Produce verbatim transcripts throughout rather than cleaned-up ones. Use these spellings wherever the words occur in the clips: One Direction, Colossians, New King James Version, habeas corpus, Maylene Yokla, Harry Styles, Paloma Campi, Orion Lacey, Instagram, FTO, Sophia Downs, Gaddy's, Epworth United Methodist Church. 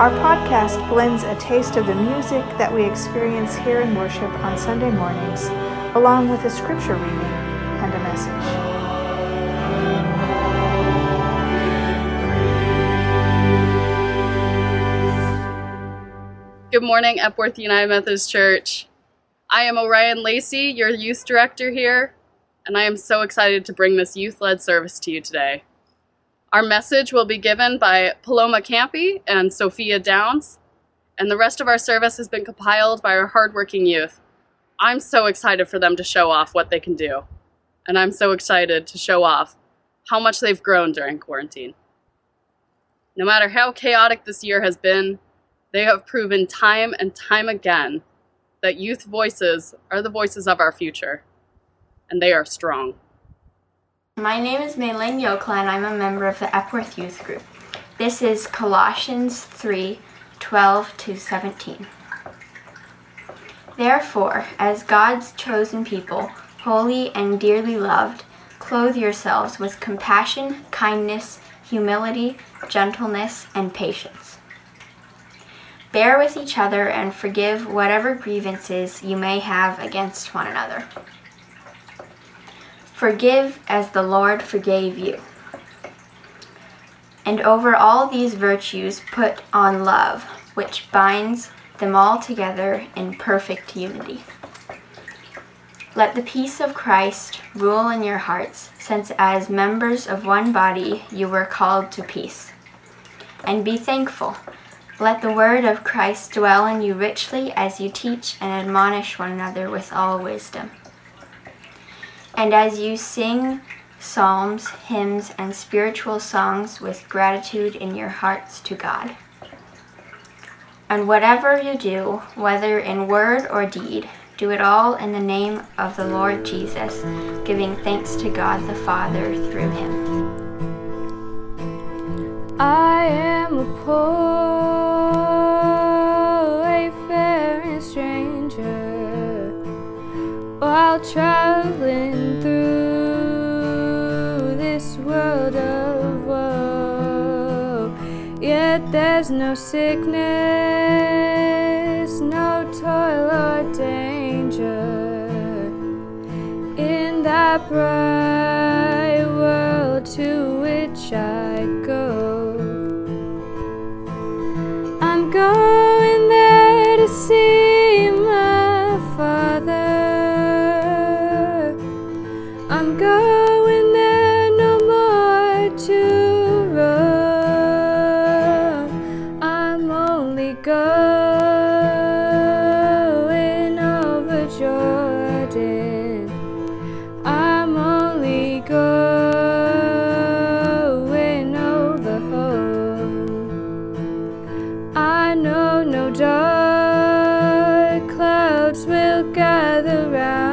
Our podcast blends a taste of the music that we experience here in worship on Sunday mornings, along with a scripture reading and a message. Good morning, Epworth United Methodist Church. I am Orion Lacey, your youth director here, and I am so excited to bring this youth-led service to you today. Our message will be given by Paloma Campi and Sophia Downs, and the rest of our service has been compiled by our hardworking youth. I'm so excited for them to show off what they can do, and I'm so excited to show off how much they've grown during quarantine. No matter how chaotic this year has been, they have proven time and time again that youth voices are the voices of our future, and they are strong. My name is Maylene Yokla, and I'm a member of the Epworth Youth Group. This is Colossians three, twelve to seventeen. Therefore, as God's chosen people, holy and dearly loved, clothe yourselves with compassion, kindness, humility, gentleness, and patience. Bear with each other and forgive whatever grievances you may have against one another. Forgive as the Lord forgave you. And over all these virtues put on love, which binds them all together in perfect unity. Let the peace of Christ rule in your hearts, since as members of one body you were called to peace. And be thankful. Let the word of Christ dwell in you richly as you teach and admonish one another with all wisdom. And as you sing psalms, hymns, and spiritual songs with gratitude in your hearts to God. And whatever you do, whether in word or deed, do it all in the name of the Lord Jesus, giving thanks to God the Father through him. I am a poor, wayfaring stranger, while traveling through this world of woe, yet there's no sickness, no toil or danger in that bright world to which I go. I'm going there to see my Father. Going there no more to roam. I'm only going over Jordan. I'm only going over home. I know no dark clouds will gather round.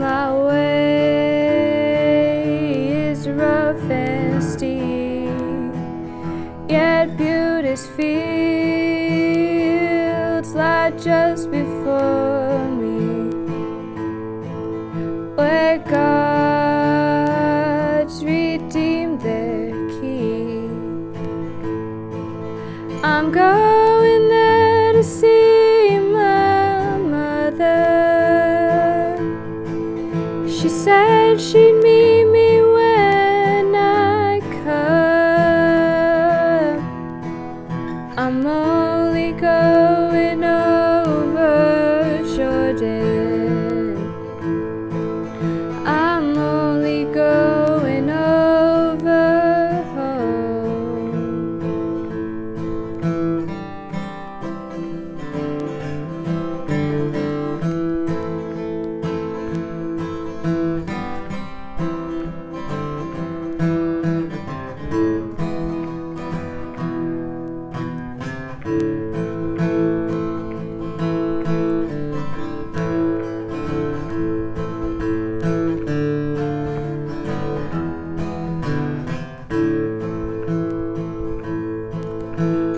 My way is rough and steep, yet beauty's fields lie just before me, where God's redeemed their key. I'm going there to see my said she'd meet me when I come. I'm only going over Jordan. I'm only going over home.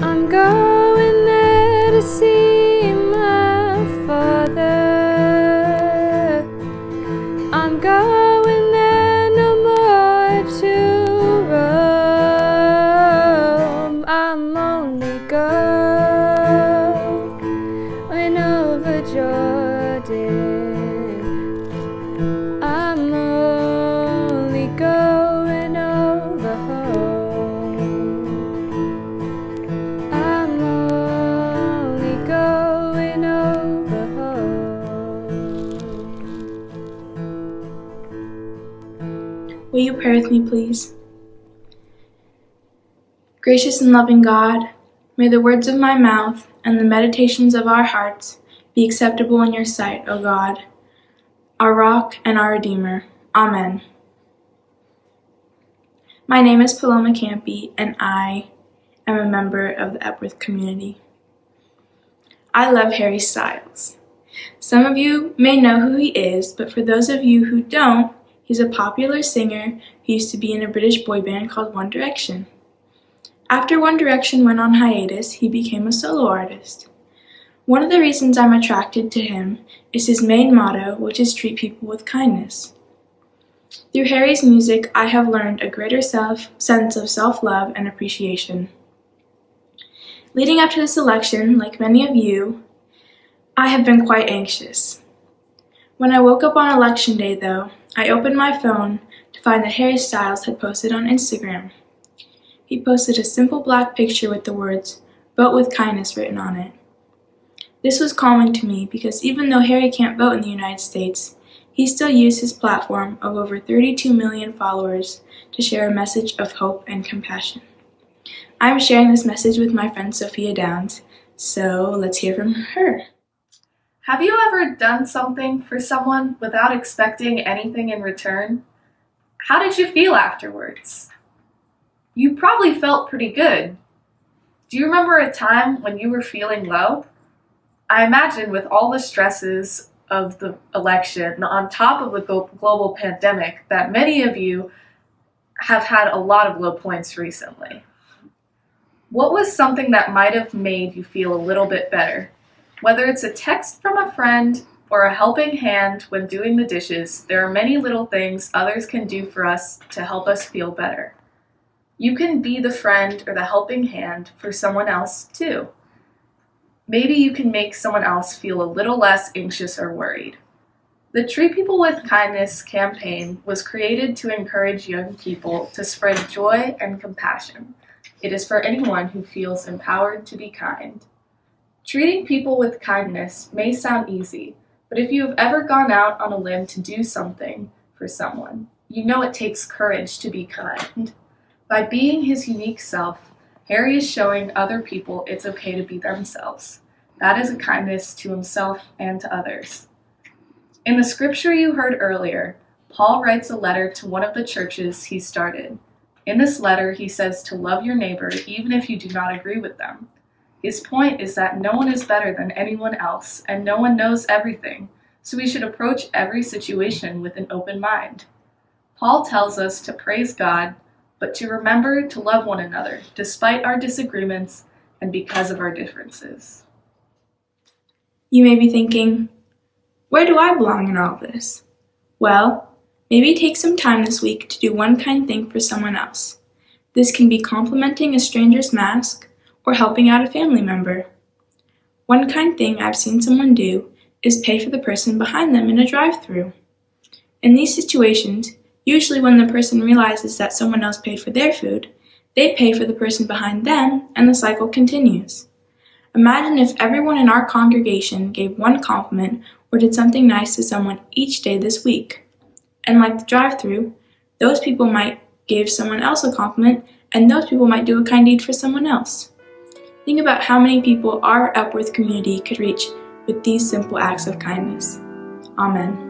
I'm going there to see my father. I'm going there no more to roam. I'm only going over Jordan. I'm only going over home. I'm only going over home. Will you pray with me, please? Gracious and loving God, may the words of my mouth and the meditations of our hearts be acceptable in your sight, O God, our Rock and our Redeemer. Amen. My name is Paloma Campi, and I am a member of the Epworth community. I love Harry Styles. Some of you may know who he is, but for those of you who don't, he's a popular singer who used to be in a British boy band called One Direction. After One Direction went on hiatus, he became a solo artist. One of the reasons I'm attracted to him is his main motto, which is treat people with kindness. Through Harry's music, I have learned a greater self, sense of self-love and appreciation. Leading up to this election, like many of you, I have been quite anxious. When I woke up on election day, though, I opened my phone to find that Harry Styles had posted on Instagram. He posted a simple black picture with the words, "Vote with kindness," written on it. This was calming to me because even though Harry can't vote in the United States, he still used his platform of over thirty-two million followers to share a message of hope and compassion. I'm sharing this message with my friend Sophia Downs, so let's hear from her. Have you ever done something for someone without expecting anything in return? How did you feel afterwards? You probably felt pretty good. Do you remember a time when you were feeling low? I imagine with all the stresses of the election on top of the global pandemic that many of you have had a lot of low points recently. What was something that might have made you feel a little bit better? Whether it's a text from a friend or a helping hand when doing the dishes, there are many little things others can do for us to help us feel better. You can be the friend or the helping hand for someone else too. Maybe you can make someone else feel a little less anxious or worried. The Treat People with Kindness campaign was created to encourage young people to spread joy and compassion. It is for anyone who feels empowered to be kind. Treating people with kindness may sound easy, but if you have ever gone out on a limb to do something for someone, you know it takes courage to be kind. By being his unique self, Harry is showing other people it's okay to be themselves. That is a kindness to himself and to others. In the scripture you heard earlier, Paul writes a letter to one of the churches he started. In this letter, he says to love your neighbor even if you do not agree with them. His point is that no one is better than anyone else, and no one knows everything, so we should approach every situation with an open mind. Paul tells us to praise God, but to remember to love one another, despite our disagreements and because of our differences. You may be thinking, where do I belong in all this? Well, maybe take some time this week to do one kind thing for someone else. This can be complimenting a stranger's mask or helping out a family member. One kind thing I've seen someone do is pay for the person behind them in a drive-thru. In these situations, usually when the person realizes that someone else paid for their food, they pay for the person behind them, and the cycle continues. Imagine if everyone in our congregation gave one compliment or did something nice to someone each day this week. And like the drive-thru, those people might give someone else a compliment, and those people might do a kind deed for someone else. Think about how many people our Epworth community could reach with these simple acts of kindness. Amen.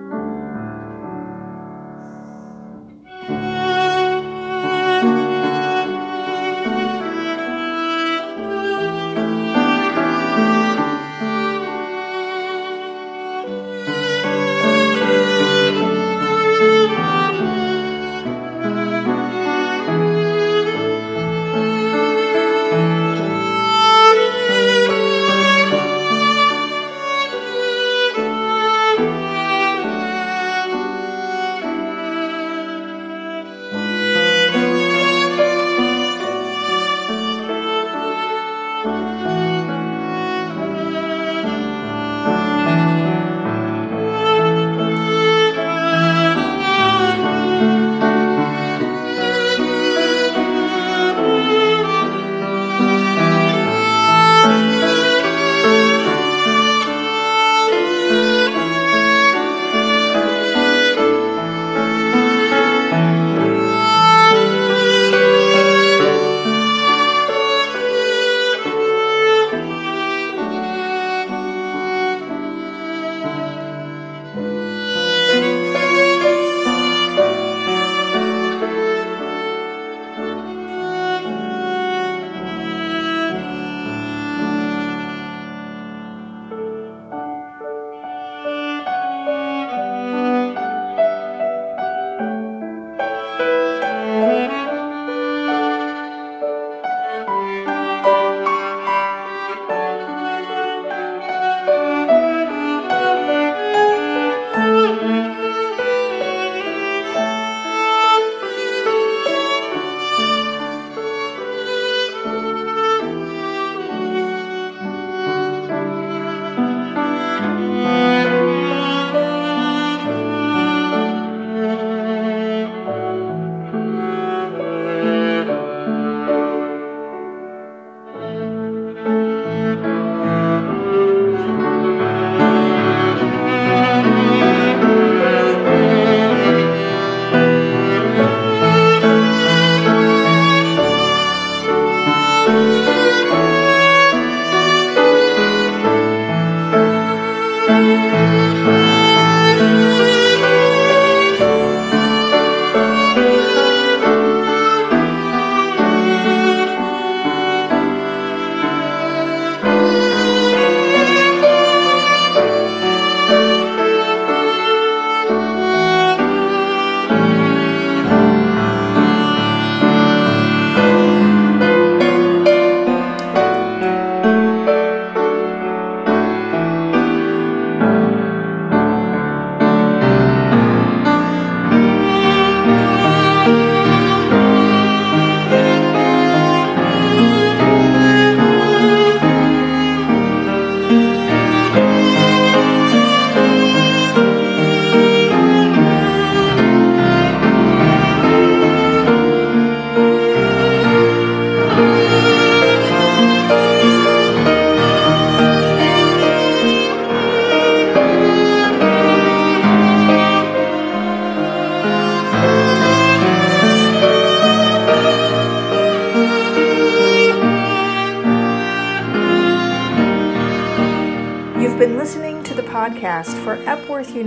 For Epworth